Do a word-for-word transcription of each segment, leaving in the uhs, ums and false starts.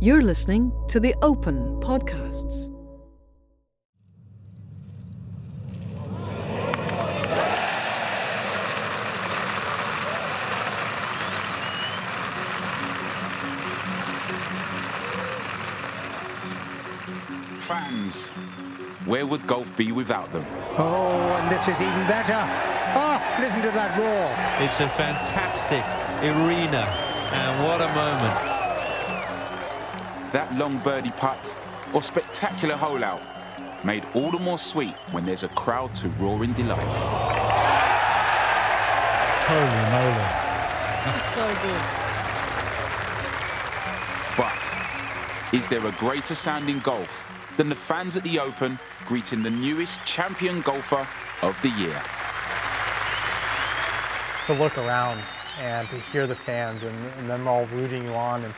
You're listening to The Open Podcasts. Fans, where would golf be without them? Oh, and this is even better. Oh, listen to that roar. It's a fantastic arena, and what a moment. That long birdie putt, or spectacular hole out, made all the more sweet when there's a crowd to roar in delight. Holy moly. It's just so good. But is there a greater sound in golf than the fans at the Open greeting the newest champion golfer of the year? To look around and to hear the fans and, and them all rooting you on, and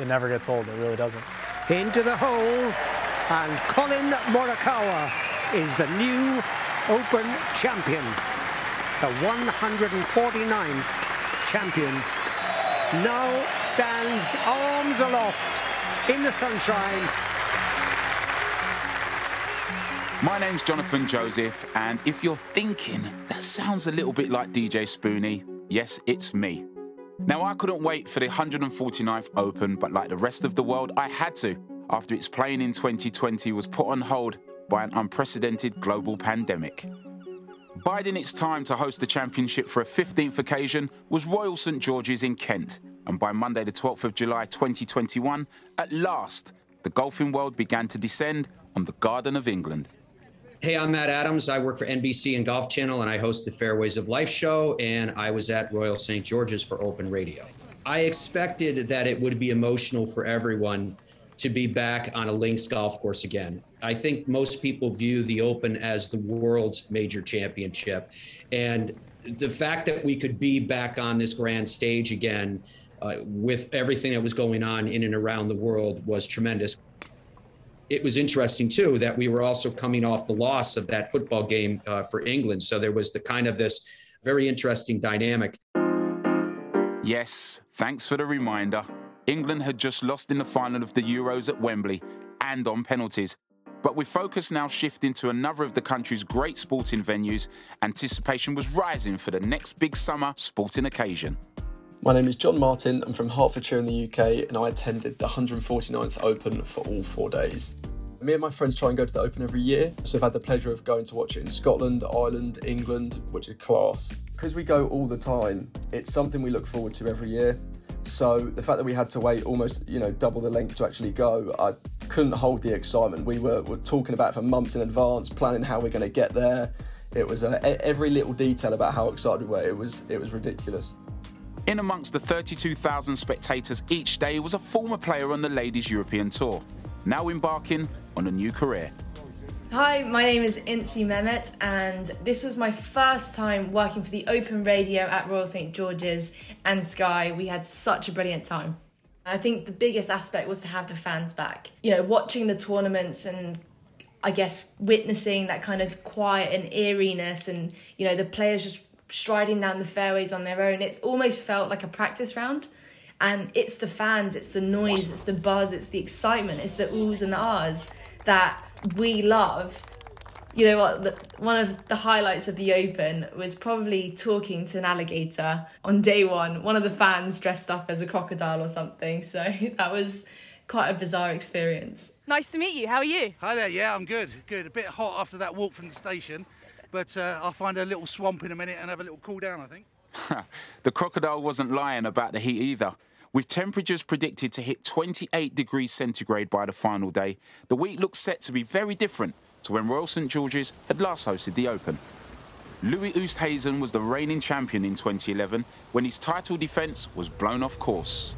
it never gets old, it really doesn't. Into the hole, and Collin Morikawa is the new Open champion, the one hundred forty-ninth champion, now stands arms aloft in the sunshine. My name's Jonathan Joseph, and if you're thinking, that sounds a little bit like D J Spoony, yes, it's me. Now, I couldn't wait for the one hundred forty-ninth Open, but like the rest of the world, I had to, after its playing in twenty twenty was put on hold by an unprecedented global pandemic. Biding its time to host the championship for a fifteenth occasion was Royal St George's in Kent, and by Monday the twelfth of July twenty twenty-one, at last, the golfing world began to descend on the Garden of England. Hey, I'm Matt Adams. I work for N B C and Golf Channel, and I host the Fairways of Life show, and I was at Royal St George's for Open Radio. I expected that it would be emotional for everyone to be back on a links golf course again. I think most people view the Open as the world's major championship, and the fact that we could be back on this grand stage again uh, with everything that was going on in and around the world was tremendous. It was interesting, too, that we were also coming off the loss of that football game uh, for England. So there was the kind of this very interesting dynamic. Yes, thanks for the reminder. England had just lost in the final of the Euros at Wembley and on penalties. But with focus now shifting to another of the country's great sporting venues, anticipation was rising for the next big summer sporting occasion. My name is John Martin, I'm from Hertfordshire in the U K, and I attended the one hundred forty-ninth Open for all four days. Me and my friends try and go to the Open every year, so I've had the pleasure of going to watch it in Scotland, Ireland, England, which is class. Because we go all the time, it's something we look forward to every year. So the fact that we had to wait almost, you know, double the length to actually go, I couldn't hold the excitement. We were, were talking about it for months in advance, planning how we're going to get there. It was uh, every little detail about how excited we were. It was, it was ridiculous. In amongst the thirty-two thousand spectators each day was a former player on the Ladies European Tour, now embarking on a new career. Hi, my name is Inci Memet, and this was my first time working for the Open Radio at Royal St George's and Sky. We had such a brilliant time. I think the biggest aspect was to have the fans back. You know, watching the tournaments and I guess witnessing that kind of quiet and eeriness, and, you know, the players just striding down the fairways on their own. It almost felt like a practice round. And it's the fans, it's the noise, it's the buzz, it's the excitement, it's the oohs and the ahs that we love. You know what, the, one of the highlights of the Open was probably talking to an alligator on day one. One of the fans dressed up as a crocodile or something. So that was quite a bizarre experience. Nice to meet you. How are you? Hi there. Yeah, I'm good. Good. A bit hot after that walk from the station. But uh, I'll find a little swamp in a minute and have a little cool down, I think. The crocodile wasn't lying about the heat either. With temperatures predicted to hit twenty-eight degrees centigrade by the final day, the week looks set to be very different to when Royal St George's had last hosted the Open. Louis Oosthuizen was the reigning champion in twenty eleven when his title defence was blown off course.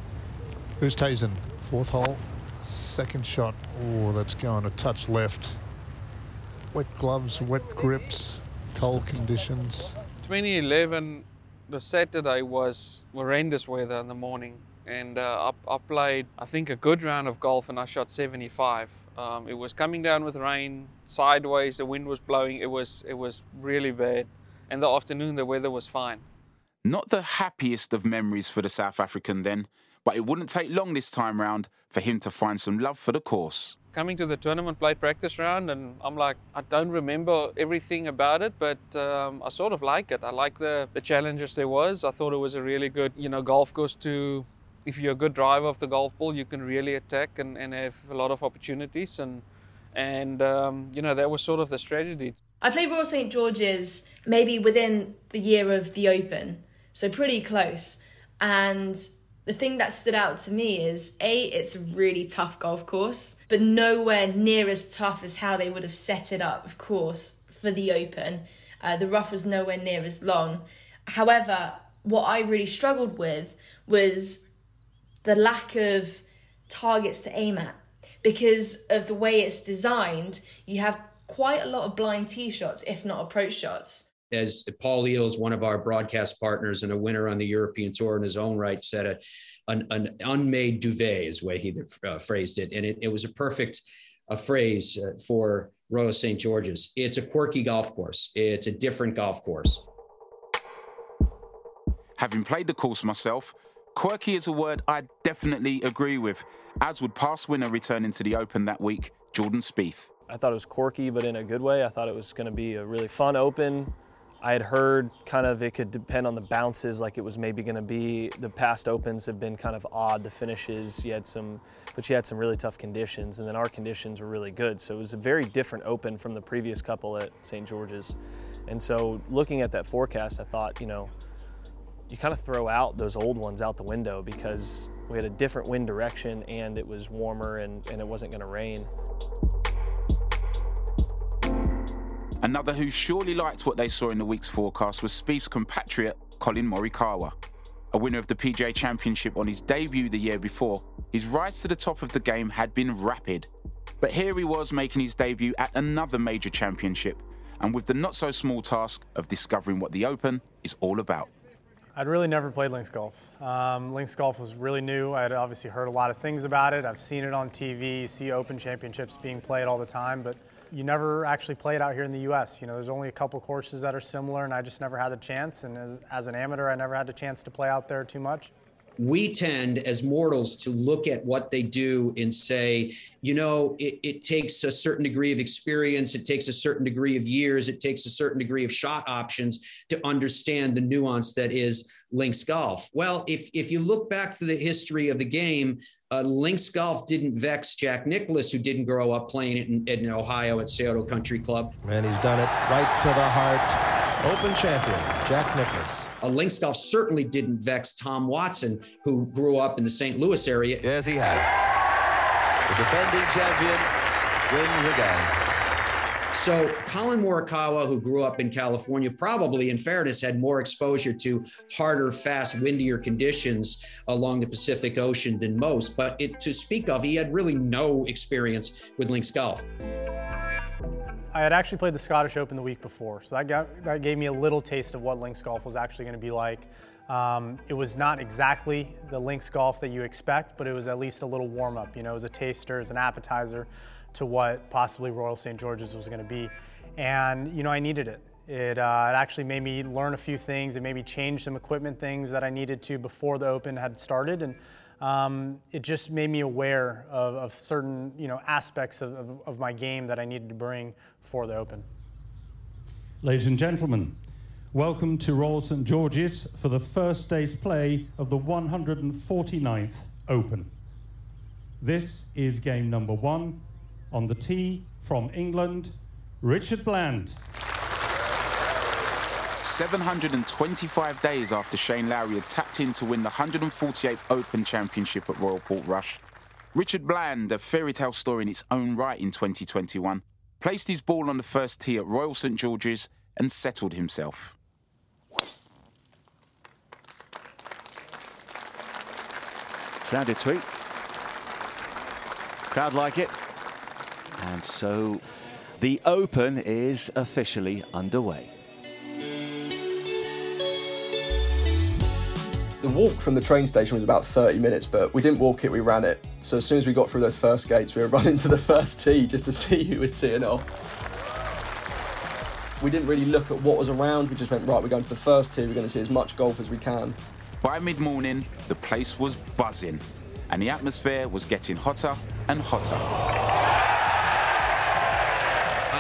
Oosthuizen, fourth hole, second shot. Oh, that's going a touch left. Wet gloves, wet grips, cold conditions. twenty eleven, the Saturday was horrendous weather in the morning, and uh, I, I played, I think, a good round of golf, and I shot seventy-five. Um, it was coming down with rain, sideways, the wind was blowing, it was it was really bad. And the afternoon, the weather was fine. Not the happiest of memories for the South African then, but it wouldn't take long this time round for him to find some love for the course. Coming to the tournament play practice round, and I'm like, I don't remember everything about it, but um, I sort of like it. I like the, the challenges there was. I thought it was a really good, you know, golf course to, if you're a good driver of the golf ball, you can really attack and, and have a lot of opportunities. And, and um, you know, that was sort of the strategy. I played Royal Saint George's maybe within the year of the Open, so pretty close. And the thing that stood out to me is, A, it's a really tough golf course, but nowhere near as tough as how they would have set it up, of course, for the Open. Uh, the rough was nowhere near as long. However, what I really struggled with was the lack of targets to aim at. Because of the way it's designed, you have quite a lot of blind tee shots, if not approach shots. As Paul Eales, one of our broadcast partners and a winner on the European Tour in his own right, said, a, an, an unmade duvet is the way he uh, phrased it. And it, it was a perfect a phrase uh, for Royal Saint George's. It's a quirky golf course. It's a different golf course. Having played the course myself, quirky is a word I definitely agree with, as would past winner returning to the Open that week, Jordan Spieth. I thought it was quirky, but in a good way. I thought it was going to be a really fun Open. I had heard kind of it could depend on the bounces, like it was maybe going to be, the past Opens have been kind of odd, the finishes, you had some, but you had some really tough conditions, and then our conditions were really good. So it was a very different Open from the previous couple at Saint George's. And so looking at that forecast, I thought, you know, you kind of throw out those old ones out the window because we had a different wind direction and it was warmer and, and it wasn't going to rain. Another who surely liked what they saw in the week's forecast was Spieth's compatriot, Collin Morikawa. A winner of the P G A Championship on his debut the year before, his rise to the top of the game had been rapid. But here he was making his debut at another major championship, and with the not-so-small task of discovering what the Open is all about. I'd really never played links golf. Um, links golf was really new. I had obviously heard a lot of things about it. I've seen it on T V. You see Open championships being played all the time, but you never actually play it out here in the U S. You know, there's only a couple courses that are similar, and I just never had the chance. And as, as an amateur, I never had the chance to play out there too much. We tend as mortals to look at what they do and say, you know, it, it takes a certain degree of experience. It takes a certain degree of years. It takes a certain degree of shot options to understand the nuance that is links golf. Well, if, if you look back through the history of the game, Uh, links golf didn't vex Jack Nicklaus, who didn't grow up playing it in, in Ohio at Seattle Country Club. And he's done it right to the heart. Open champion, Jack Nicklaus. Uh, links golf certainly didn't vex Tom Watson, who grew up in the Saint Louis area. Yes, he has. The defending champion wins again. So Collin Morikawa, who grew up in California, probably, in fairness, had more exposure to harder, fast, windier conditions along the Pacific Ocean than most. But it, to speak of, he had really no experience with links golf. I had actually played the Scottish Open the week before, so that, got, that gave me a little taste of what links golf was actually going to be like. Um, it was not exactly the links golf that you expect, but it was at least a little warm-up. You know, it was a taster, it was an appetizer to what possibly Royal Saint George's was going to be. And, you know, I needed it. It, uh, it actually made me learn a few things. It made me change some equipment things that I needed to before the Open had started. And um, it just made me aware of, of certain, you know, aspects of, of, of my game that I needed to bring for the Open. Ladies and gentlemen, welcome to Royal Saint George's for the first day's play of the one hundred forty-ninth Open. This is game number one. On the tee, from England, Richard Bland. seven hundred twenty-five days after Shane Lowry had tapped in to win the one hundred forty-eighth Open Championship at Royal Portrush, Richard Bland, a fairy tale story in its own right in twenty twenty-one, placed his ball on the first tee at Royal Saint George's and settled himself. Sounded sweet. Crowd like it. And so the Open is officially underway. The walk from the train station was about thirty minutes, but we didn't walk it, we ran it. So as soon as we got through those first gates, we were running to the first tee just to see who was teeing off. We didn't really look at what was around, we just went, right, we're going to the first tee, we're going to see as much golf as we can. By mid-morning, the place was buzzing, and the atmosphere was getting hotter and hotter.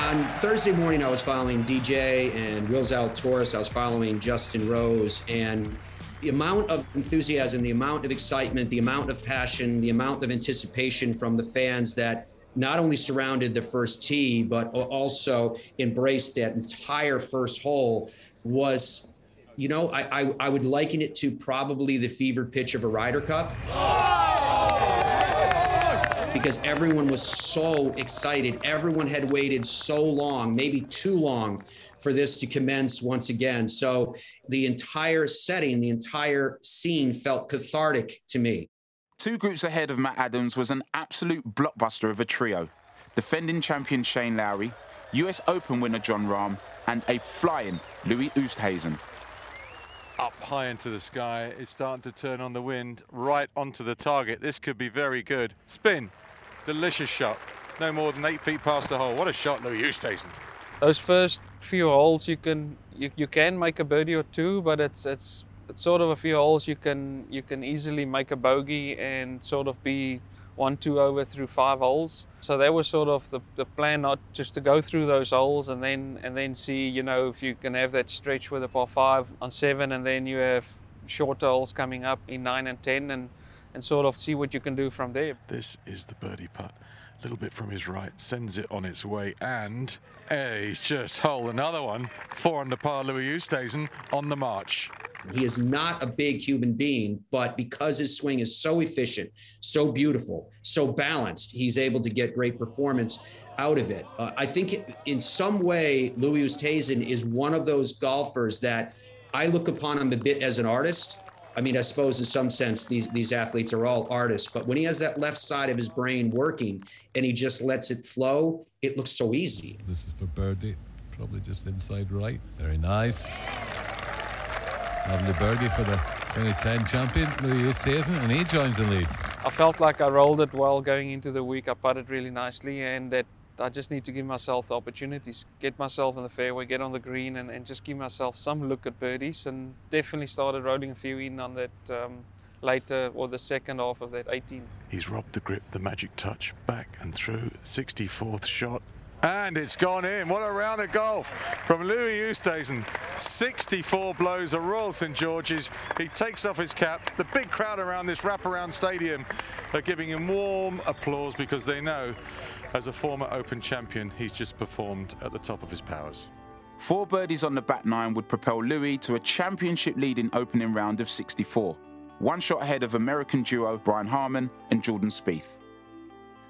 On Thursday morning, I was following D J and Will Zalatoris. I was following Justin Rose, and the amount of enthusiasm, the amount of excitement, the amount of passion, the amount of anticipation from the fans that not only surrounded the first tee, but also embraced that entire first hole was, you know, I, I, I would liken it to probably the fever pitch of a Ryder Cup. Because everyone was so excited. Everyone had waited so long, maybe too long, for this to commence once again. So the entire setting, the entire scene felt cathartic to me. Two groups ahead of Matt Adams was an absolute blockbuster of a trio. Defending champion Shane Lowry, U S Open winner John Rahm, and a flying Louis Oosthuizen. Up high into the sky, it's starting to turn on the wind, right onto the target. This could be very good. Spin, delicious shot. No more than eight feet past the hole. What a shot, Louis Oosthuizen. Those first few holes, you can you, you can make a birdie or two, but it's it's it's sort of a few holes you can you can easily make a bogey and sort of be one two over through five holes. So that was sort of the, the plan, not just to go through those holes and then and then see, you know, if you can have that stretch with a par five on seven, and then you have short holes coming up in nine and ten, and and sort of see what you can do from there. This is the birdie putt. A little bit from his right, sends it on its way, and hey, he's just hole another one. Four under par, Louis Oosthuizen on the march. He is not a big human being, but because his swing is so efficient, so beautiful, so balanced, he's able to get great performance out of it. Uh, I think in some way, Louis Oosthuizen is one of those golfers that I look upon him a bit as an artist. I mean, I suppose in some sense, these, these athletes are all artists, but when he has that left side of his brain working and he just lets it flow, it looks so easy. This is for birdie, probably just inside right. Very nice. Lovely birdie for the twenty ten champion, Louis Oosthuizen, and he joins the lead. I felt like I rolled it well going into the week. I putted really nicely, and that I just need to give myself the opportunities, get myself in the fairway, get on the green, and, and just give myself some look at birdies, and definitely started rolling a few in on that um, later, or the second half of that eighteen. He's robbed the grip, the magic touch, back and through, sixty-fourth shot, and it's gone in. What a round of golf from Louis Oosthuizen. sixty-four blows at Royal St George's. He takes off his cap. The big crowd around this wraparound stadium are giving him warm applause because they know, as a former Open champion, he's just performed at the top of his powers. Four birdies on the back nine would propel Louis to a championship-leading opening round of sixty-four, one shot ahead of American duo Brian Harman and Jordan Spieth.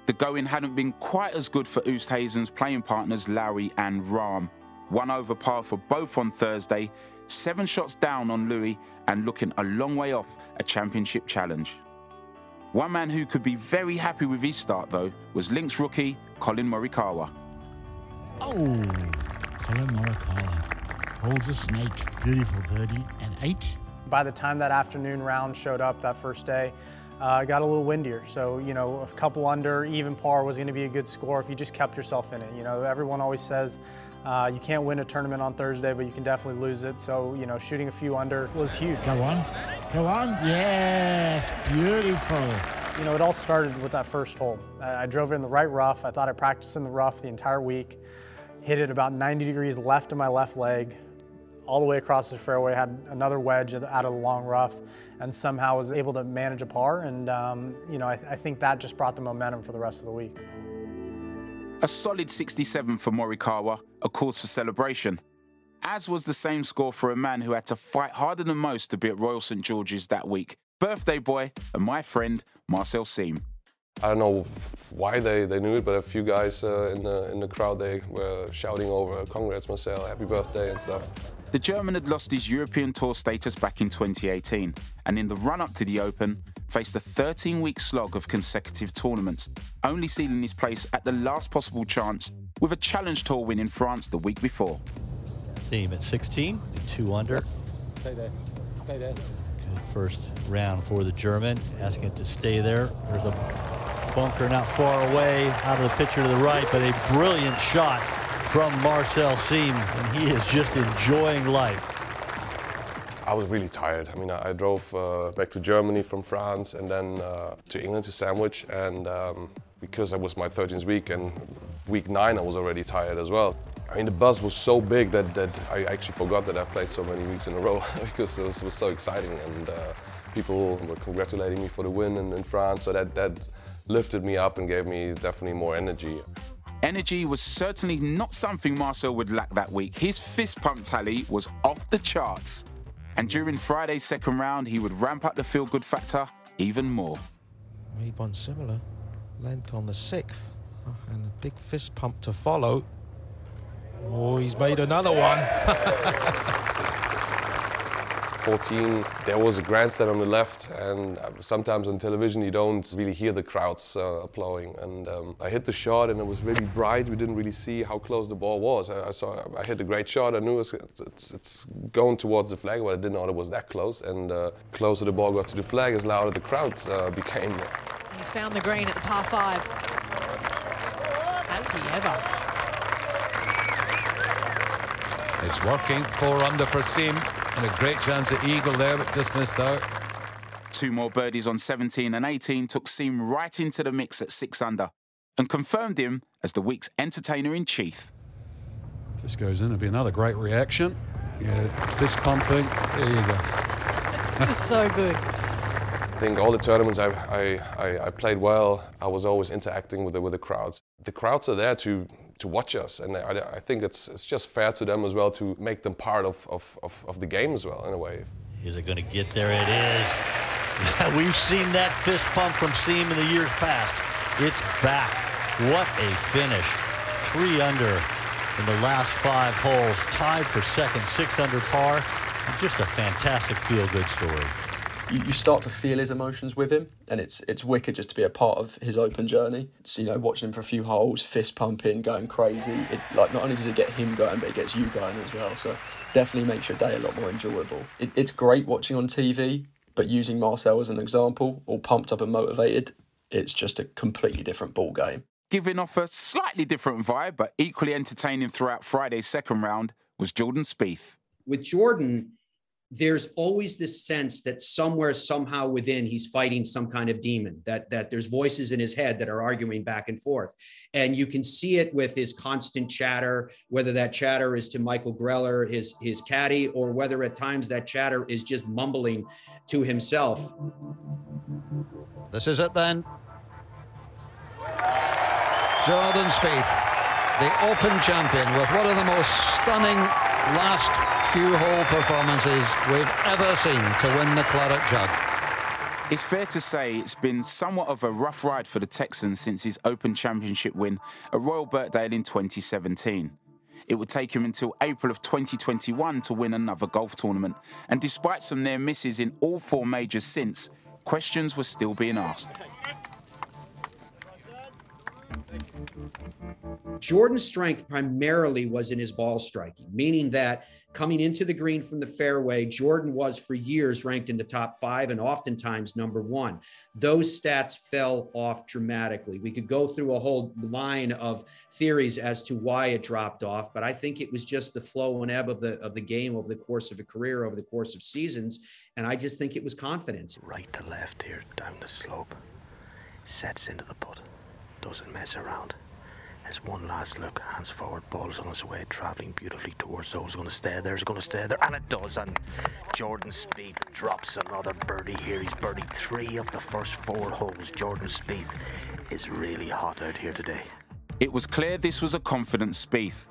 The going hadn't been quite as good for Oosthuizen's playing partners Lowry and Rahm. One over par for both on Thursday, seven shots down on Louis and looking a long way off a championship challenge. One man who could be very happy with his start, though, was Lynx rookie Collin Morikawa. Oh, Collin Morikawa holds a snake. Beautiful birdie, and eight. By the time that afternoon round showed up that first day, it uh, got a little windier. So, you know, a couple under, even par was going to be a good score if you just kept yourself in it. You know, everyone always says uh, you can't win a tournament on Thursday, but you can definitely lose it. So, you know, shooting a few under was huge. Go on. Go on. Yes, beautiful. You know, it all started with that first hole. I, I drove it in the right rough. I thought I practiced in the rough the entire week. Hit it about ninety degrees left of my left leg, all the way across the fairway, had another wedge out of the long rough, and somehow was able to manage a par. And, um, you know, I, th- I think that just brought the momentum for the rest of the week. A solid sixty-seven for Morikawa, a cause for celebration. As was the same score for a man who had to fight harder than most to be at Royal St George's that week. Birthday boy and my friend, Marcel Siem. I don't know why they, they knew it, but a few guys uh, in the in the crowd, they were shouting over, "Congrats, Marcel, happy birthday," and stuff. The German had lost his European Tour status back in twenty eighteen, and in the run-up to the Open, faced a thirteen-week slog of consecutive tournaments, only sealing his place at the last possible chance with a Challenge Tour win in France the week before. Siem at sixteen, two under. Stay there, stay there. Good first round for the German, asking it to stay there. There's a bunker not far away, out of the picture to the right, but a brilliant shot from Marcel Siem, and he is just enjoying life. I was really tired. I mean, I, I drove uh, back to Germany from France and then uh, to England, to Sandwich, and um, because that was my thirteenth week, and week nine I was already tired as well. I mean, the buzz was so big that, that I actually forgot that I played so many weeks in a row because it was, it was so exciting, and uh, people were congratulating me for the win in, in France, so that, that lifted me up and gave me definitely more energy. Energy was certainly not something Marcel would lack that week. His fist pump tally was off the charts. And during Friday's second round, he would ramp up the feel-good factor even more. Made one similar, length on the sixth, oh, and a big fist pump to follow. Oh, he's made another one. fourteen, there was a grandstand on the left, and sometimes on television you don't really hear the crowds uh, applauding. And um, I hit the shot, and it was really bright. We didn't really see how close the ball was. I, I saw I hit a great shot. I knew it was, it's it's going towards the flag, but I didn't know it was that close. And uh, closer the ball got to the flag, as louder the crowds uh, became. He's found the green at the par five. Has he ever? It's working, four under for Siem, and a great chance at eagle there, but just missed out. Two more birdies on seventeen and eighteen took Siem right into the mix at six under, and confirmed him as the week's entertainer-in-chief. If this goes in, it'll be another great reaction. Yeah, fist pumping, there you go. It's just so good. I think all the tournaments I, I, I, I played well, I was always interacting with the, with the crowds. The crowds are there to... to watch us, and I, I think it's it's just fair to them as well to make them part of, of, of, of the game as well, in a way. Is it going to get there? It is. We've seen that fist pump from Siem in the years past. It's back. What a finish. Three under in the last five holes, tied for second, six under par. Just a fantastic feel-good story. You start to feel his emotions with him, and it's it's wicked just to be a part of his Open journey. So, you know, watching him for a few holes, fist pumping, going crazy. It, like, not only does it get him going, but it gets you going as well. So definitely makes your day a lot more enjoyable. It, it's great watching on T V, but using Marcel as an example, all pumped up and motivated, it's just a completely different ball game. Giving off a slightly different vibe, but equally entertaining throughout Friday's second round, was Jordan Spieth. With Jordan, there's always this sense that somewhere, somehow within, he's fighting some kind of demon, that that there's voices in his head that are arguing back and forth. And you can see it with his constant chatter, whether that chatter is to Michael Greller, his, his caddy, or whether at times that chatter is just mumbling to himself. This is it then. Jordan Spieth, the Open champion, with one of the most stunning last few hole performances we've ever seen to win the Claret jug. It's fair to say it's been somewhat of a rough ride for the Texan since his Open Championship win at Royal Birkdale in twenty seventeen. It would take him until April of twenty twenty-one to win another golf tournament, and despite some near misses in all four majors since, questions were still being asked. Jordan's strength primarily was in his ball striking, meaning that coming into the green from the fairway, Jordan was for years ranked in the top five and oftentimes number one. Those stats fell off dramatically. We could go through a whole line of theories as to why it dropped off, but I think it was just the flow and ebb of the of the game over the course of a career, over the course of seasons, and I just think it was confidence. Right to left here, down the slope, sets into the putt, doesn't mess around. Has one last look, hands forward, ball's on its way, travelling beautifully towards those. Going to stay there, it's going to stay there, and it does. And Jordan Spieth drops another birdie here. He's birdied three of the first four holes. Jordan Spieth is really hot out here today. It was clear this was a confident Spieth.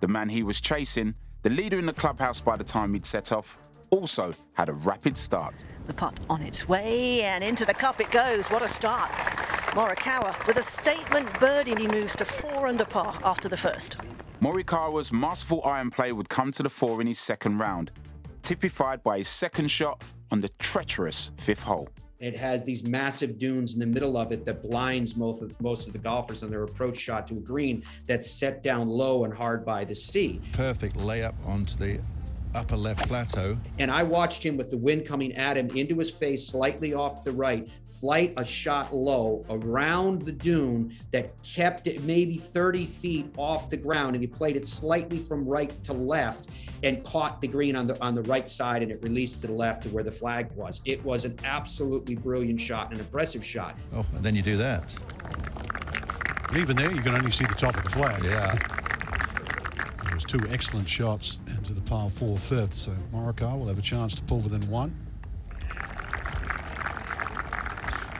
The man he was chasing, the leader in the clubhouse by the time he'd set off, also had a rapid start. The putt on its way, and into the cup it goes. What a start. Morikawa with a statement birdie, and he moves to four under par after the first. Morikawa's masterful iron play would come to the fore in his second round, typified by his second shot on the treacherous fifth hole. It has these massive dunes in the middle of it that blinds most of, most of the golfers on their approach shot to a green that's set down low and hard by the tee. Perfect layup onto the upper left plateau. And I watched him with the wind coming at him into his face, slightly off the right, flight a shot low around the dune that kept it maybe thirty feet off the ground, and he played it slightly from right to left and caught the green on the on the right side, and it released to the left to where the flag was. It was an absolutely brilliant shot, an impressive shot. Oh, and then you do that. And even there, you can only see the top of the flag. Yeah. There was two excellent shots into the par four fifth, so Morikawa will have a chance to pull within one.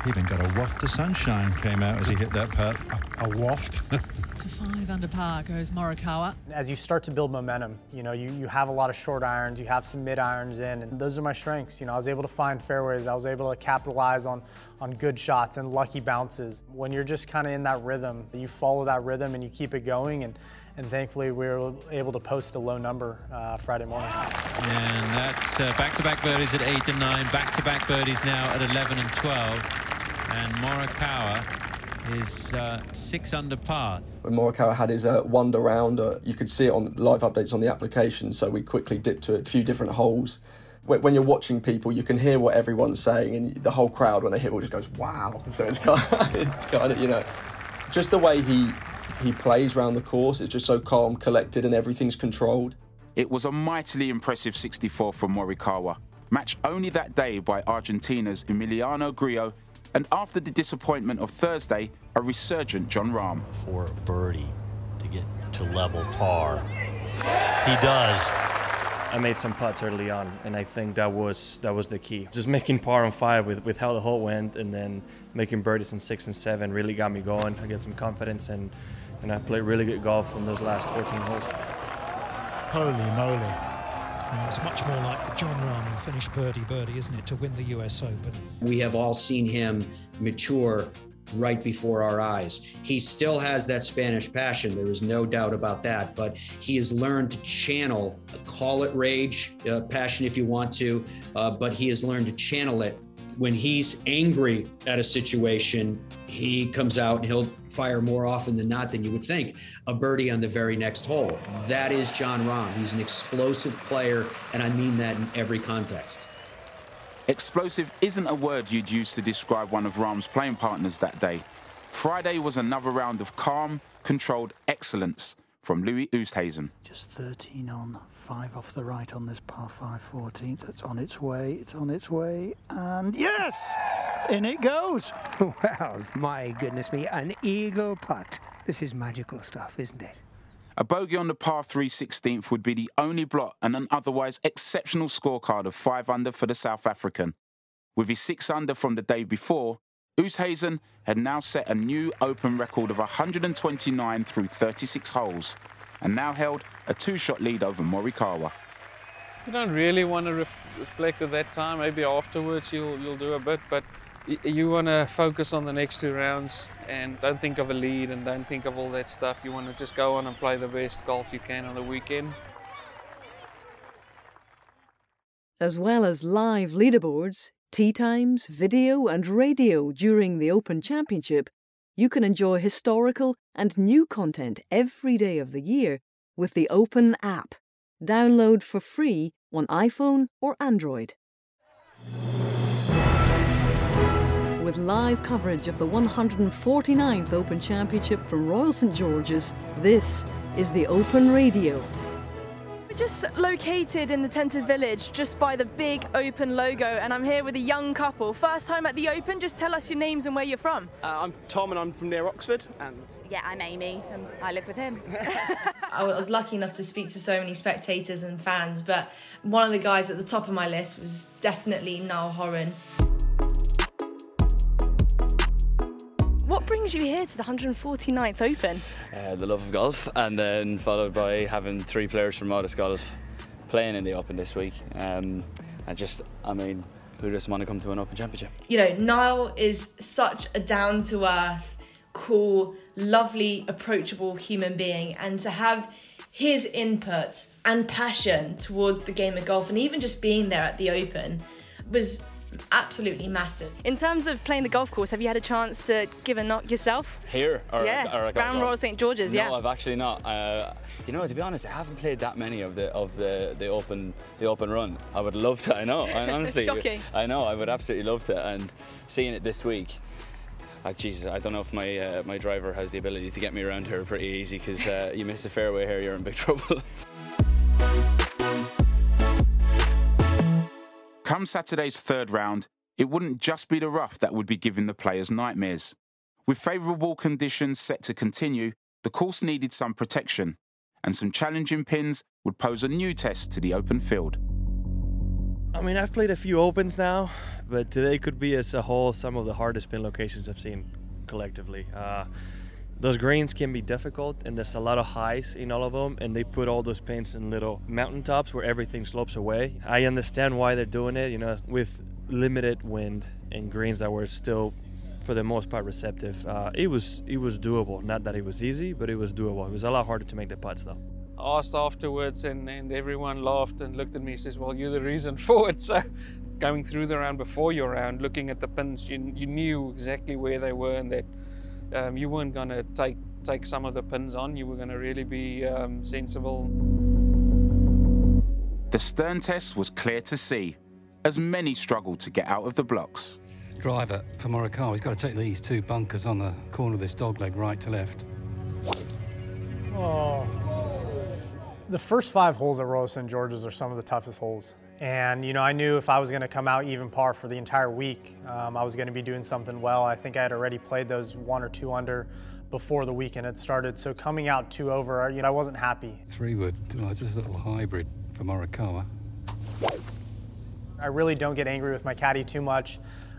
Even got a waft of sunshine came out as he hit that putt. A, a waft. To five under par goes Morikawa. As you start to build momentum, you know, you, you have a lot of short irons, you have some mid irons in, and those are my strengths. You know, I was able to find fairways, I was able to capitalize on, on good shots and lucky bounces. When you're just kind of in that rhythm, you follow that rhythm and you keep it going, and, and thankfully we were able to post a low number uh, Friday morning. And that's uh, back-to-back birdies at eight and nine, back-to-back birdies now at eleven and twelve. And Morikawa is uh, six under par. When Morikawa had his uh, wonder round, uh, you could see it on live updates on the application, so we quickly dipped to a few different holes. When you're watching people, you can hear what everyone's saying, and the whole crowd, when they hit it, just goes, wow. So it's kind of, it's kind of, you know, just the way he, he plays around the course, it's just so calm, collected, and everything's controlled. It was a mightily impressive sixty-four from Morikawa, matched only that day by Argentina's Emiliano Grillo, and after the disappointment of Thursday, a resurgent John Rahm. For a birdie to get to level par. He does. I made some putts early on, and I think that was that was the key. Just making par on five with, with how the hole went, and then making birdies on six and seven really got me going. I get some confidence, and, and I played really good golf on those last fourteen holes. Holy moly. It's much more like John Rahm who finished birdie-birdie, isn't it, to win the U S Open. We have all seen him mature right before our eyes. He still has that Spanish passion, there is no doubt about that, but he has learned to channel, call it rage, uh, passion if you want to, uh, but he has learned to channel it. When he's angry at a situation, he comes out and he'll fire more often than not than you would think, a birdie on the very next hole. That is John Rahm. He's an explosive player, and I mean that in every context. Explosive isn't a word you'd use to describe one of Rahm's playing partners that day. Friday was another round of calm, controlled excellence from Louis Oosthuizen. Just thirteen on, five off the right on this par five fourteenth. That's on its way, it's on its way, and yes! In it goes! Well, my goodness me, an eagle putt. This is magical stuff, isn't it? A bogey on the par three sixteenth would be the only blot and an otherwise exceptional scorecard of five under for the South African. With his six under from the day before, Oosthuizen had now set a new Open record of one hundred twenty-nine through thirty-six holes and now held a two-shot lead over Morikawa. You don't really want to ref- reflect at that time. Maybe afterwards you'll you'll do a bit, but y- you want to focus on the next two rounds and don't think of a lead and don't think of all that stuff. You want to just go on and play the best golf you can on the weekend. As well as live leaderboards, tee times, video and radio during the Open Championship, you can enjoy historical and new content every day of the year with the Open app. Download for free on iPhone or Android. With live coverage of the one hundred forty-ninth Open Championship from Royal St George's, this is the Open Radio. Just located in the tented village just by the big Open logo, and I'm here with a young couple. First time at the Open, just tell us your names and where you're from. Uh, I'm Tom and I'm from near Oxford. And yeah, I'm Amy and I live with him. I was lucky enough to speak to so many spectators and fans, but one of the guys at the top of my list was definitely Niall Horan. What brings you here to the one hundred forty-ninth Open? Uh, the love of golf, and then followed by having three players from Modest Golf playing in the Open this week. Um, and just, I mean, who doesn't want to come to an Open Championship? You know, Niall is such a down-to-earth, cool, lovely, approachable human being, and to have his input and passion towards the game of golf and even just being there at the Open was absolutely massive. In terms of playing the golf course, have you had a chance to give a knock yourself? Here? Or yeah, a, or a round Royal St George's, no, yeah. No, I've actually not. Uh, you know, to be honest, I haven't played that many of the of the, the open the open run. I would love to, I know, I, honestly. Shocking. I know, I would absolutely love to, and seeing it this week, oh, geez, I don't know if my uh, my driver has the ability to get me around here pretty easy, because uh, you miss a fairway here, you're in big trouble. Come Saturday's third round, it wouldn't just be the rough that would be giving the players nightmares. With favourable conditions set to continue, the course needed some protection, and some challenging pins would pose a new test to the open field. I mean, I've played a few Opens now, but today could be as a whole some of the hardest pin locations I've seen collectively. Uh, those greens can be difficult, and there's a lot of highs in all of them, and they put all those pins in little mountaintops where everything slopes away. I understand why they're doing it, you know, with limited wind and greens that were still, for the most part, receptive. Uh, it was it was doable. Not that it was easy, but it was doable. It was a lot harder to make the putts, though. Asked afterwards, and, and everyone laughed and looked at me and says, well, you're the reason for it. So going through the round before your round, looking at the pins, you, you knew exactly where they were, and that um, you weren't going to take take some of the pins on. You were going to really be um, sensible. The stern test was clear to see, as many struggled to get out of the blocks. Driver for Morikawa, he's got to take these two bunkers on the corner of this dogleg, right to left. Oh. The first five holes at Royal Saint George's are some of the toughest holes. And, you know, I knew if I was going to come out even par for the entire week, um, I was going to be doing something well. I think I had already played those one or two under before the weekend had started. So coming out two over, you know, I wasn't happy. Three wood, oh, just a little hybrid for Morikawa. I really don't get angry with my caddy too much.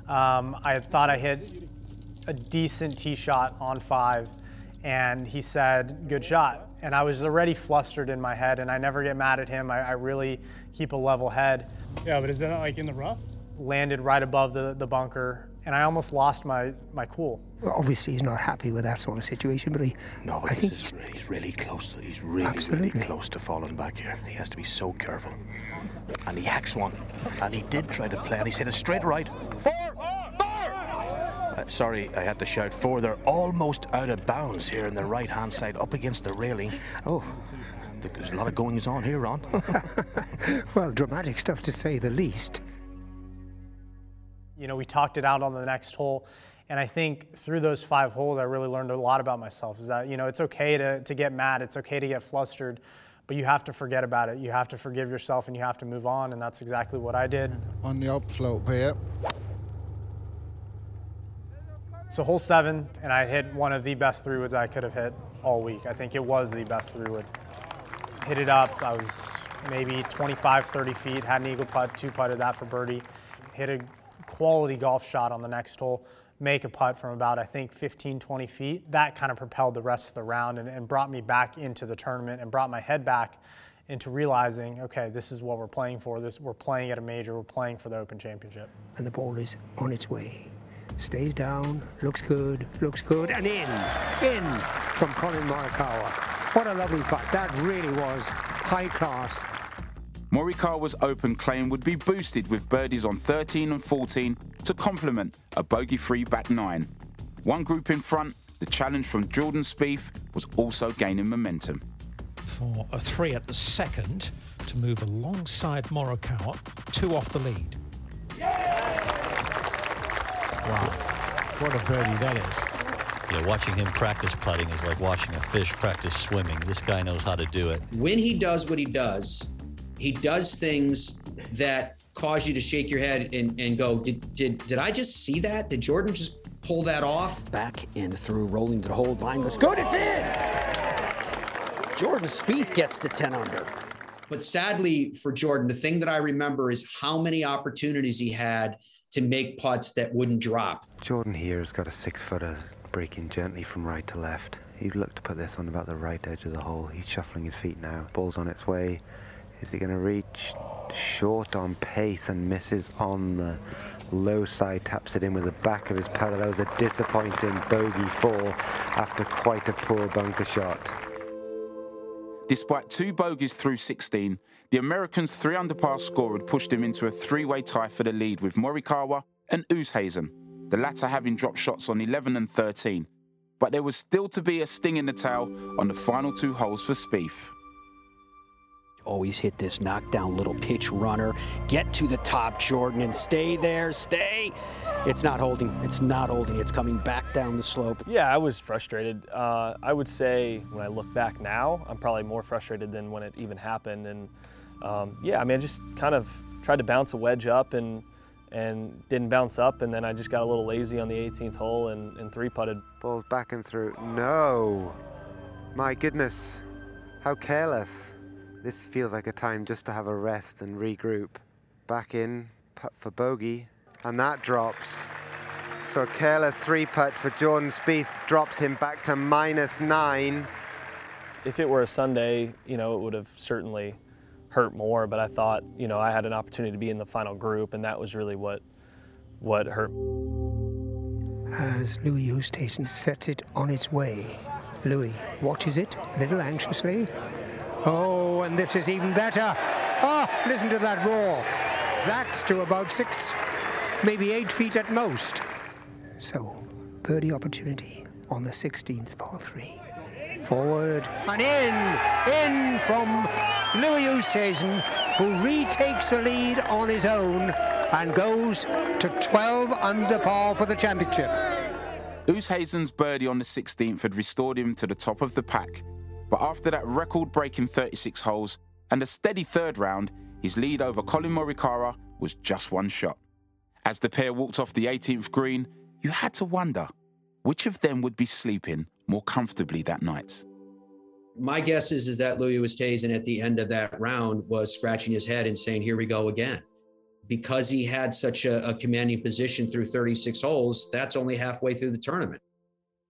Um, I thought I hit a decent tee shot on five, and he said, good shot. And I was already flustered in my head, and I never get mad at him. I, I really keep a level head. Yeah, but is that not like in the rough? Landed right above the, the bunker, and I almost lost my, my cool. Well, obviously, he's not happy with that sort of situation, but he... No, but I think is, he's really close. To, he's really, absolutely. really close to falling back here. He has to be so careful. And he hacks one, and he did try to play, and he said it's straight right. Four! Uh, sorry, I had to shout four. They're almost out of bounds here in the right-hand side, up against the railing. Oh, there's a lot of goings-on here, Ron. Well, dramatic stuff to say the least. You know, we talked it out on the next hole, and I think through those five holes, I really learned a lot about myself. Is that, you know, it's okay to, to get mad, it's okay to get flustered, but you have to forget about it. You have to forgive yourself, and you have to move on, and that's exactly what I did. On the up slope here. So hole seven, and I hit one of the best three woods I could have hit all week. I think it was the best three wood. Hit it up, I was maybe twenty-five, thirty feet, had an eagle putt, two putted that for birdie. Hit a quality golf shot on the next hole, make a putt from about, I think, fifteen, twenty feet. That kind of propelled the rest of the round and, and brought me back into the tournament and brought my head back into realizing, okay, this is what we're playing for. This, we're playing at a major, we're playing for the Open Championship. And the ball is on its way. Stays down, looks good, looks good, and in, in from Collin Morikawa. What a lovely putt. That really was high class. Morikawa's Open claim would be boosted with birdies on thirteen and fourteen to complement a bogey-free back nine. One group in front, the challenge from Jordan Spieth was also gaining momentum. For a three at the second to move alongside Morikawa, two off the lead. Wow, what a birdie that is. Yeah, watching him practice putting is like watching a fish practice swimming. This guy knows how to do it. When he does what he does, he does things that cause you to shake your head and, and go, did, did did I just see that? Did Jordan just pull that off? Back and through, rolling to the hold line. Let's go, it's in! Jordan Spieth gets the ten under. But sadly for Jordan, the thing that I remember is how many opportunities he had to make putts that wouldn't drop. Jordan here has got a six-footer breaking gently from right to left. He looked to put this on about the right edge of the hole. He's shuffling his feet now. Ball's on its way. Is he going to reach? Short on pace and misses on the low side. Taps it in with the back of his paddle. That was a disappointing bogey four after quite a poor bunker shot. Despite two bogeys through sixteen, The American's three-under par score had pushed him into a three-way tie for the lead with Morikawa and Oosthuizen, the latter having dropped shots on eleven and thirteen. But there was still to be a sting in the tail on the final two holes for Spieth. Always hit this knockdown little pitch runner, get to the top, Jordan, and stay there, stay. It's not holding, it's not holding, it's coming back down the slope. Yeah, I was frustrated. Uh, I would say when I look back now, I'm probably more frustrated than when it even happened. And um, yeah, I mean, I just kind of tried to bounce a wedge up and and didn't bounce up, and then I just got a little lazy on the eighteenth hole and, and three-putted. Ball's back and through. No! My goodness, how careless. This feels like a time just to have a rest and regroup. Back in, putt for bogey, and that drops. So careless three putt for Jordan Spieth drops him back to minus nine. If it were a Sunday, you know, it would have certainly hurt more, but I thought, you know, I had an opportunity to be in the final group, and that was really what, what hurt. As Louis Oosthuizen sets it on its way, Louis watches it a little anxiously. Oh, and this is even better. Oh, listen to that roar. That's to about six, maybe eight feet at most. So, birdie opportunity on the sixteenth par three. Forward and in, in from Louis Oosthuizen, who retakes the lead on his own and goes to twelve under par for the championship. Oosthuizen's birdie on the sixteenth had restored him to the top of the pack. But after that record-breaking thirty-six holes and a steady third round, his lead over Collin Morikawa was just one shot. As the pair walked off the eighteenth green, you had to wonder which of them would be sleeping more comfortably that night. My guess is, is that Louis Oosthuizen at the end of that round was scratching his head and saying, here we go again. Because he had such a, a commanding position through thirty-six holes, that's only halfway through the tournament.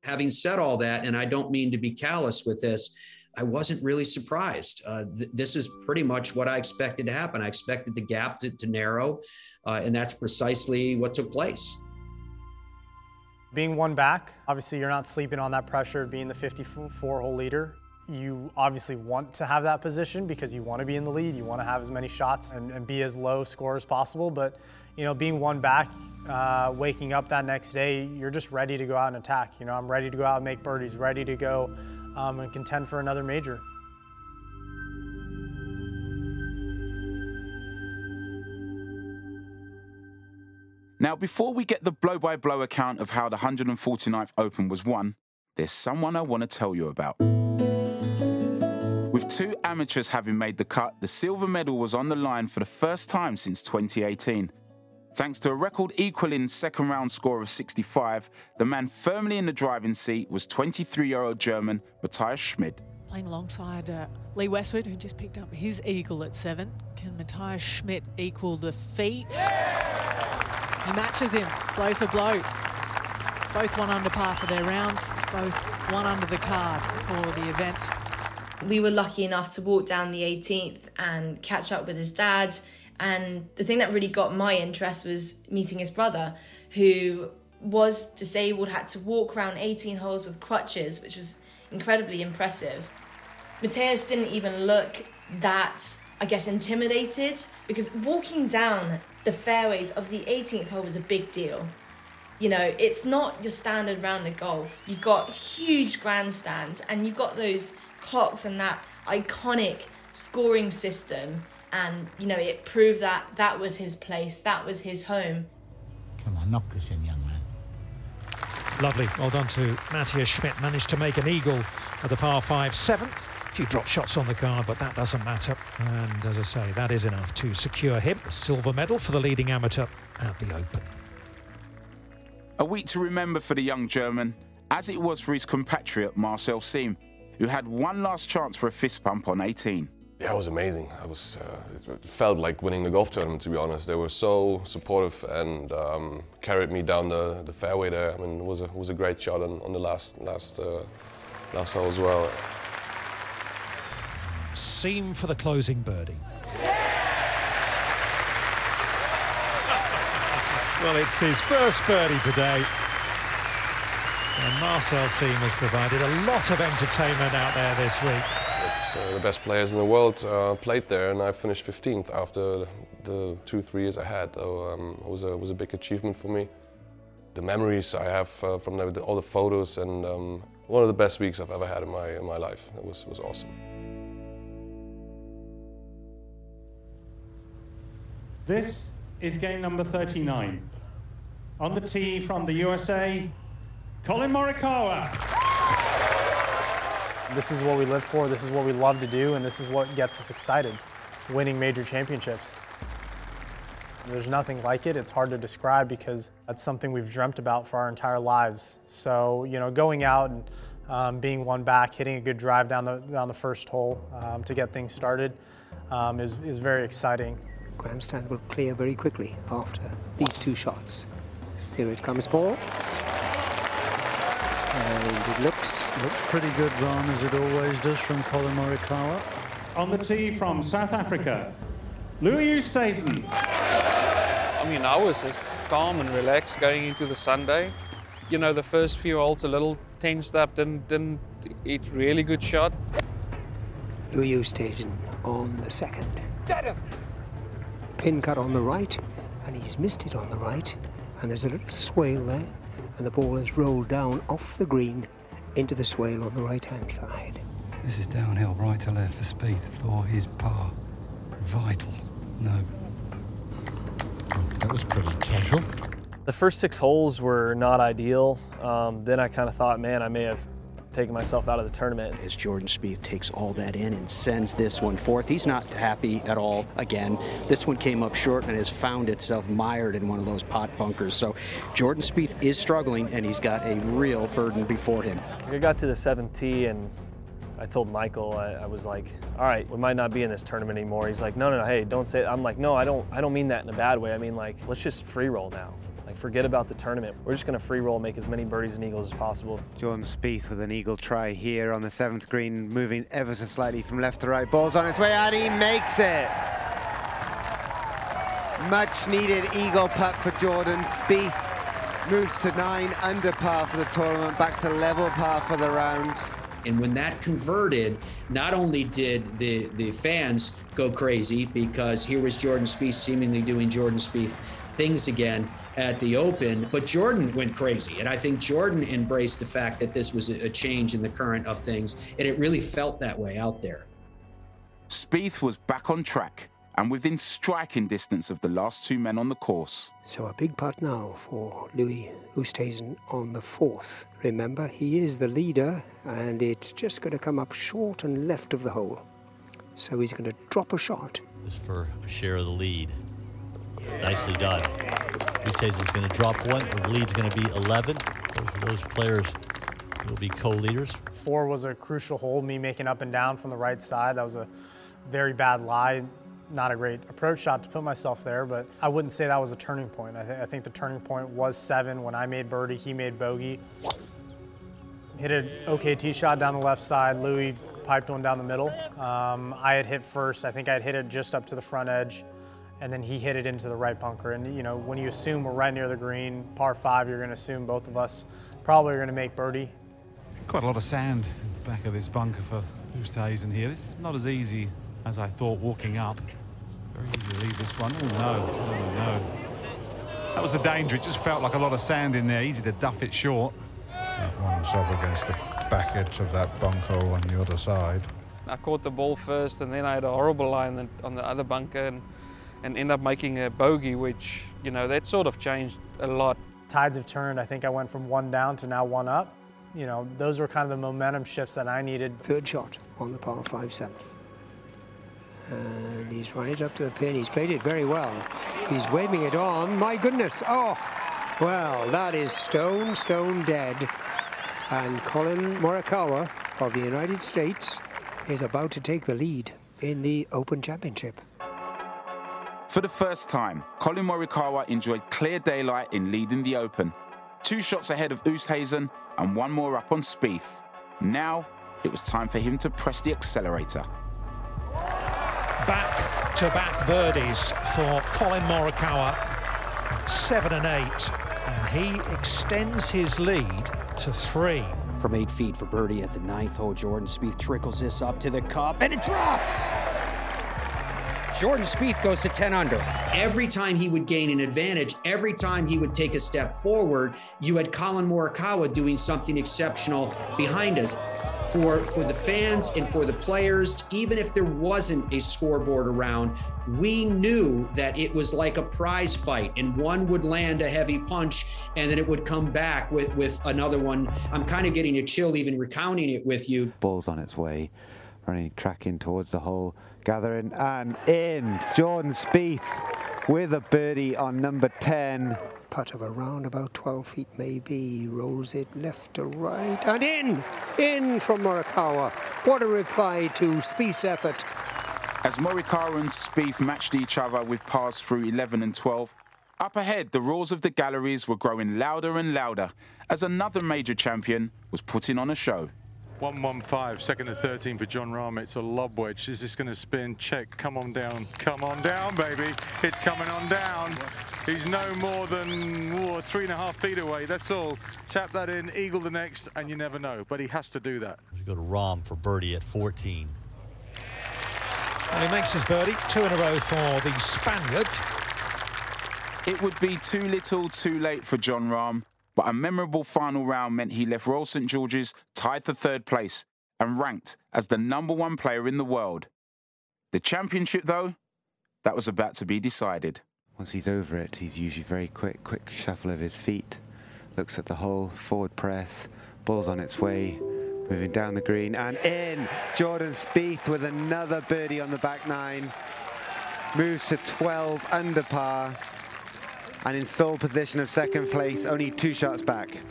Having said all that, and I don't mean to be callous with this, I wasn't really surprised. Uh, th- this is pretty much what I expected to happen. I expected the gap to, to narrow, uh, and that's precisely what took place. Being one back, obviously you're not sleeping on that pressure, being the fifty-four-hole leader. You obviously want to have that position because you want to be in the lead. You want to have as many shots and, and be as low score as possible. But, you know, being one back, uh, waking up that next day, you're just ready to go out and attack. You know, I'm ready to go out and make birdies, ready to go um, and contend for another major. Now, before we get the blow-by-blow account of how the one hundred forty-ninth Open was won, there's someone I want to tell you about. With two amateurs having made the cut, the silver medal was on the line for the first time since twenty eighteen. Thanks to a record-equaling second-round score of sixty-five, the man firmly in the driving seat was twenty-three-year-old German Matthias Schmidt. Playing alongside uh, Lee Westwood, who just picked up his eagle at seven. Can Matthias Schmidt equal the feat? Yeah! He matches him, blow for blow. Both one under par for their rounds, both one under the card for the event. We were lucky enough to walk down the eighteenth and catch up with his dad. And the thing that really got my interest was meeting his brother, who was disabled, had to walk around eighteen holes with crutches, which was incredibly impressive. Matthias didn't even look that, I guess, intimidated, because walking down the fairways of the eighteenth hole was a big deal. You know, it's not your standard round of golf. You've got huge grandstands and you've got those clocks and that iconic scoring system, and you know, it proved that that was his place, that was his home. Come on, knock this in, young man. Lovely, well done to Matthias Schmidt. Managed to make an eagle at the par five seventh. A few drop shots on the card, but that doesn't matter, and as I say, that is enough to secure him a silver medal for the leading amateur at the Open. A week to remember for the young German, as it was for his compatriot Marcel Siem, who had one last chance for a fist pump on eighteen. Yeah, it was amazing. I was, uh, it felt like winning the golf tournament, to be honest. They were so supportive and um, carried me down the, the fairway there. I mean, it was a, it was a great shot on, on the last last uh, last hole as well. Siem for the closing birdie. Yeah! Well, it's his first birdie today. And Marcel Siem has provided a lot of entertainment out there this week. It's uh, the best players in the world uh, played there, and I finished fifteenth after the two, three years I had. So um, it was a, was a big achievement for me. The memories I have uh, from the, the, all the photos, and um, one of the best weeks I've ever had in my in my life. It was was awesome. This is game number thirty-nine. On the tee from the U S A, Collin Morikawa. This is what we live for, this is what we love to do, and this is what gets us excited, winning major championships. There's nothing like it. It's hard to describe because that's something we've dreamt about for our entire lives. So, you know, going out and um, being one back, hitting a good drive down the down the first hole um, to get things started um, is, is very exciting. Grandstand will clear very quickly after these two shots. Here it comes, Paul. And it looks... Looks pretty good run, as it always does, from Collin Morikawa. On the tee from South Africa, Louis Oosthuizen. I mean, I was as calm and relaxed going into the Sunday. You know, the first few holes a little tensed up, didn't, didn't hit really good shot. Louis Oosthuizen on the second. Dead. Pin cut on the right, and he's missed it on the right, and there's a little swale there, and the ball has rolled down off the green into the swale on the right-hand side. This is downhill, right to left for Spieth for his par. Vital. No. That was pretty casual. The first six holes were not ideal. Um, then I kind of thought, man, I may have taking myself out of the tournament. As Jordan Spieth takes all that in and sends this one forth, he's not happy at all again. This one came up short and has found itself mired in one of those pot bunkers. So Jordan Spieth is struggling, and he's got a real burden before him. I got to the seventh tee and I told Michael, I, I was like, all right, we might not be in this tournament anymore. He's like, no, no, no, hey, don't say it. I'm like, no, I don't, I don't mean that in a bad way. I mean, like, let's just free roll now. Like, forget about the tournament. We're just going to free roll, make as many birdies and eagles as possible. Jordan Spieth with an eagle try here on the seventh green, moving ever so slightly from left to right. Ball's on its way out, he makes it! Much needed eagle putt for Jordan Spieth. Moves to nine, under par for the tournament, back to level par for the round. And when that converted, not only did the, the fans go crazy, because here was Jordan Spieth seemingly doing Jordan Spieth things again at the Open, but Jordan went crazy. And I think Jordan embraced the fact that this was a change in the current of things, and it really felt that way out there. Spieth was back on track and within striking distance of the last two men on the course. So a big putt now for Louis Oosthuizen on the fourth. Remember, he is the leader, and it's just going to come up short and left of the hole. So he's going to drop a shot. It was for a share of the lead. Nicely done. Oosthuizen's going to drop one. The lead's going to be eleven. Those, those players will be co-leaders. Four was a crucial hole, me making up and down from the right side. That was a very bad lie. Not a great approach shot to put myself there, but I wouldn't say that was a turning point. I, th- I think the turning point was seven, when I made birdie, he made bogey. Hit an okay tee shot down the left side. Louis piped one down the middle. Um, I had hit first. I think I had hit it just up to the front edge, and then he hit it into the right bunker. And, you know, when you assume we're right near the green, par five, you're going to assume both of us probably are going to make birdie. Quite a lot of sand in the back of this bunker for Oosthuizen here. This is not as easy as I thought walking up. Very easy to leave this one. Oh, no. Oh, no. That was the danger. It just felt like a lot of sand in there. Easy to duff it short. That one's up against the back edge of that bunker on the other side. I caught the ball first, and then I had a horrible line on the other bunker, and and end up making a bogey, which, you know, that sort of changed a lot. Tides have turned. I think I went from one down to now one up. You know, those were kind of the momentum shifts that I needed. Third shot on the par five seventh. And he's run it up to the pin. He's played it very well. He's waving it on. My goodness. Oh, well, that is stone, stone dead. And Collin Morikawa of the United States is about to take the lead in the Open Championship. For the first time, Collin Morikawa enjoyed clear daylight in leading the Open. Two shots ahead of Oosthuizen and one more up on Spieth. Now, it was time for him to press the accelerator. Back-to-back birdies for Collin Morikawa, seven and eight, and he extends his lead to three. From eight feet for birdie at the ninth hole, Jordan Spieth trickles this up to the cup, and it drops! Jordan Spieth goes to ten under. Every time he would gain an advantage, every time he would take a step forward, you had Collin Morikawa doing something exceptional behind us. For, for the fans and for the players, even if there wasn't a scoreboard around, we knew that it was like a prize fight, and one would land a heavy punch and then it would come back with, with another one. I'm kind of getting a chill even recounting it with you. Ball's on its way, running, tracking towards the hole, gathering, and in. Jordan Spieth with a birdie on number ten. Putt of around about twelve feet maybe, rolls it left to right, and in, in from Morikawa. What a reply to Spieth's effort. As Morikawa and Spieth matched each other with pars through eleven and twelve, up ahead the roars of the galleries were growing louder and louder as another major champion was putting on a show. one fifteen, second to thirteen for John Rahm. It's a lob wedge. Is this going to spin? Check. Come on down. Come on down, baby. It's coming on down. He's no more than oh, three and a half feet away. That's all. Tap that in, eagle the next, and you never know. But he has to do that. You go to Rahm for birdie at fourteen. And he makes his birdie. Two in a row for the Spaniard. It would be too little, too late for John Rahm. But a memorable final round meant he left Royal St George's tied for third place and ranked as the number one player in the world. The championship, though, that was about to be decided. Once he's over it, he's usually very quick, quick shuffle of his feet, looks at the hole, forward press, ball's on its way, moving down the green and in. Jordan Spieth with another birdie on the back nine, moves to twelve under par. And in sole position of second place, only two shots back.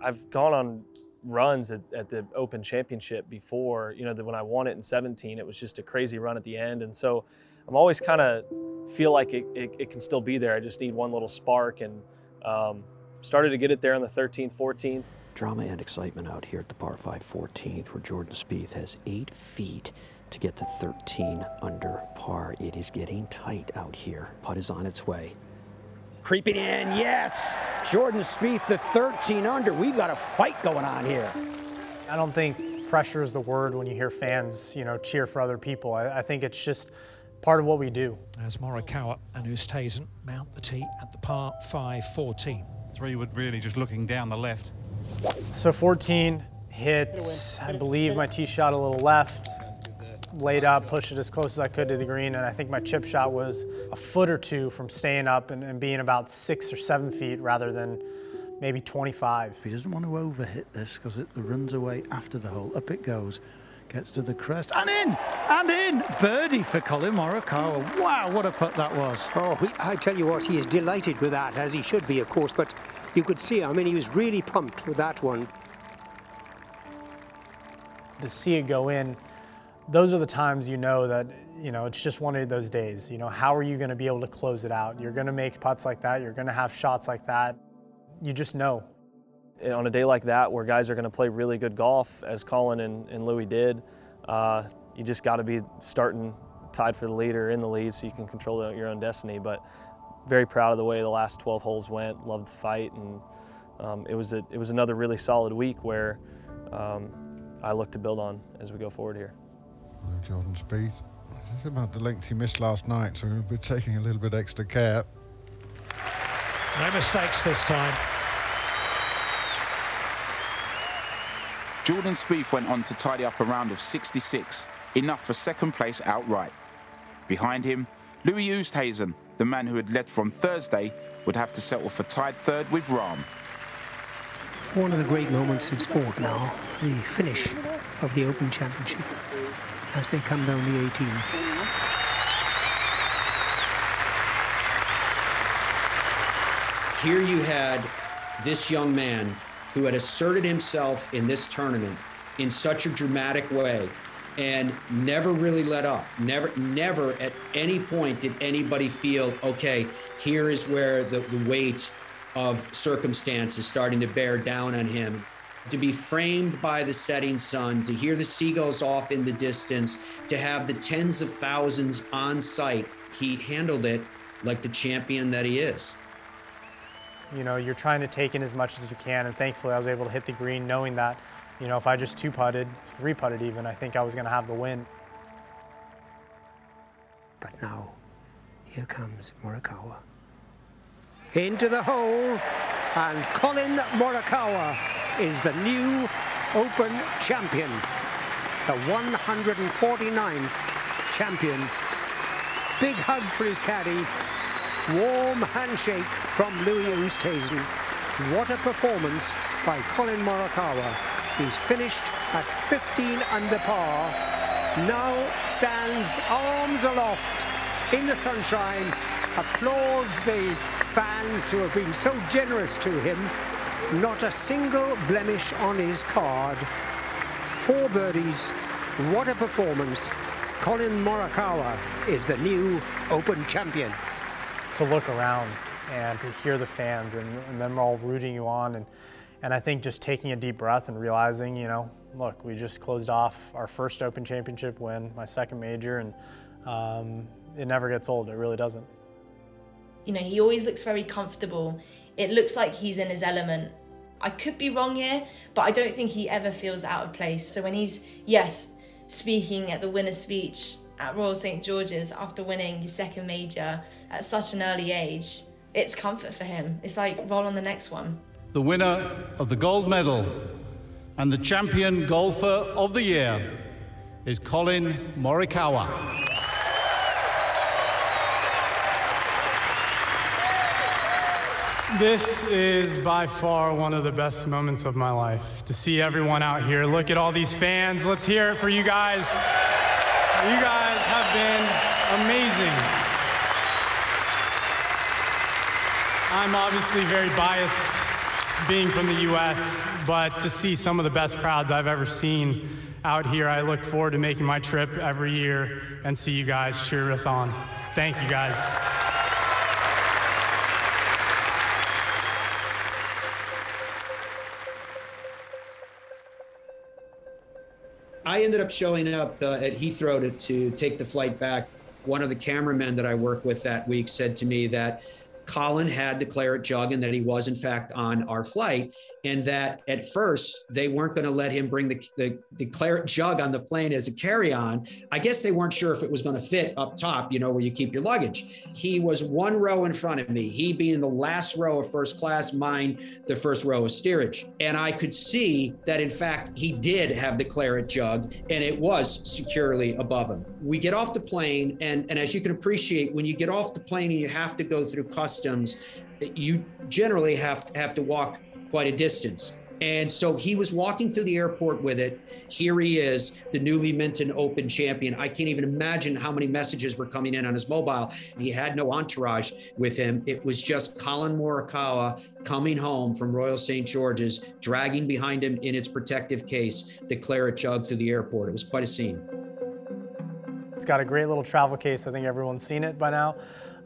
I've gone on runs at, at the Open Championship before. You know, the, when I won it in seventeen, it was just a crazy run at the end. And so I'm always kind of feel like it, it, it can still be there. I just need one little spark, and um, started to get it there on the thirteenth, fourteenth. Drama and excitement out here at the par five fourteenth, where Jordan Spieth has eight feet to get to thirteen under par. It is getting tight out here. Putt is on its way. Creeping in, yes! Jordan Spieth, the thirteen under. We've got a fight going on here. I don't think pressure is the word when you hear fans, you know, cheer for other people. I, I think it's just part of what we do. As Morikawa and Oosthuizen mount the tee at the par five fourteen. Three would really just looking down the left. So fourteen hits, I believe my tee shot a little left, laid up, pushed it as close as I could to the green, and I think my chip shot was a foot or two from staying up and, and being about six or seven feet rather than maybe twenty-five. He doesn't want to overhit this because it runs away after the hole. Up it goes, gets to the crest, and in! And in! Birdie for Collin Morikawa. Wow, what a putt that was. Oh, he, I tell you what, he is delighted with that, as he should be, of course, but you could see, I mean, he was really pumped with that one. To see it go in, those are the times you know that, you know, it's just one of those days. You know, how are you going to be able to close it out? You're going to make putts like that. You're going to have shots like that. You just know. And on a day like that where guys are going to play really good golf, as Collin and, and Louis did, uh, you just got to be starting tied for the lead or in the lead so you can control your own destiny. But very proud of the way the last twelve holes went. Loved the fight. And um, it was a, it was another really solid week where um, I look to build on as we go forward here. Jordan Spieth. This is about the length he missed last night, so we'll be taking a little bit extra care. No mistakes this time. Jordan Spieth went on to tidy up a round of sixty-six, enough for second place outright. Behind him, Louis Oosthuizen, the man who had led from Thursday, would have to settle for tied third with Rahm. One of the great moments in sport now, the finish of the Open Championship, as they come down the eighteenth. Here you had this young man who had asserted himself in this tournament in such a dramatic way and never really let up. Never, never at any point did anybody feel, okay, here is where the, the weight of circumstance is starting to bear down on him. To be framed by the setting sun, to hear the seagulls off in the distance, to have the tens of thousands on site, he handled it like the champion that he is. you know, you're trying to take in as much as you can. And thankfully I was able to hit the green knowing that, you know, if I just two putted, three putted even, I think I was going to have the win. But now, here comes Morikawa. Into the hole, and Collin Morikawa is the new Open champion, the one hundred forty-ninth champion. Big hug for his caddy, warm handshake from Louis Oosthuizen. What a performance by Collin Morikawa. He's finished at fifteen under par, now stands arms aloft in the sunshine, applauds the fans who have been so generous to him. Not a single blemish on his card. Four birdies. What a performance. Collin Morikawa is the new Open champion. To look around and to hear the fans and, and them all rooting you on, and, and I think just taking a deep breath and realizing, you know, look, we just closed off our first Open Championship win, my second major, and um, it never gets old. It really doesn't. You know, he always looks very comfortable. It looks like he's in his element. I could be wrong here, but I don't think he ever feels out of place. So when he's, yes, speaking at the winner's speech at Royal St George's after winning his second major at such an early age, it's comfort for him. It's like, roll on the next one. The winner of the gold medal and the champion golfer of the year is Collin Morikawa. This is by far one of the best moments of my life, to see everyone out here. Look at all these fans. Let's hear it for you guys. You guys have been amazing. I'm obviously very biased being from the U S, but to see some of the best crowds I've ever seen out here, I look forward to making my trip every year and see you guys cheer us on. Thank you guys. I ended up showing up uh, at Heathrow to, to take the flight back. One of the cameramen that I worked with that week said to me that Collin had the Claret jug and that he was in fact on our flight, and that at first they weren't going to let him bring the, the, the Claret jug on the plane as a carry-on. I guess they weren't sure if it was going to fit up top, you know, where you keep your luggage. He was one row in front of me, he being the last row of first class, mine the first row of steerage. And I could see that in fact he did have the Claret jug and it was securely above him. We get off the plane, and, and as you can appreciate, when you get off the plane and you have to go through customs, you generally have, have to walk quite a distance. And so he was walking through the airport with it. Here he is, the newly minted Open champion. I can't even imagine how many messages were coming in on his mobile. He had no entourage with him. It was just Collin Morikawa coming home from Royal Saint George's, dragging behind him in its protective case the Claret jug through the airport. It was quite a scene. It's got a great little travel case. I think everyone's seen it by now.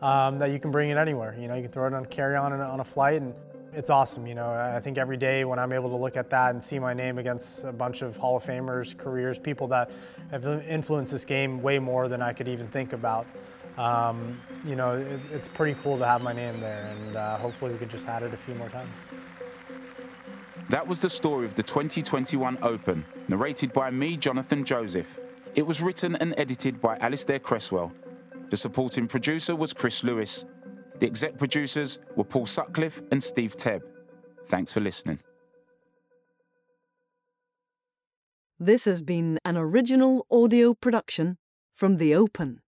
Um, that you can bring it anywhere. You know, you can throw it on carry-on and on a flight, and it's awesome. You know, I think every day when I'm able to look at that and see my name against a bunch of Hall of Famers, careers, people that have influenced this game way more than I could even think about. Um, you know, it, it's pretty cool to have my name there, and uh, hopefully we could just add it a few more times. That was the story of the twenty twenty-one Open, narrated by me, Jonathan Joseph. It was written and edited by Alistair Cresswell. The supporting producer was Chris Lewis. The exec producers were Paul Sutcliffe and Steve Tebb. Thanks for listening. This has been an original audio production from The Open.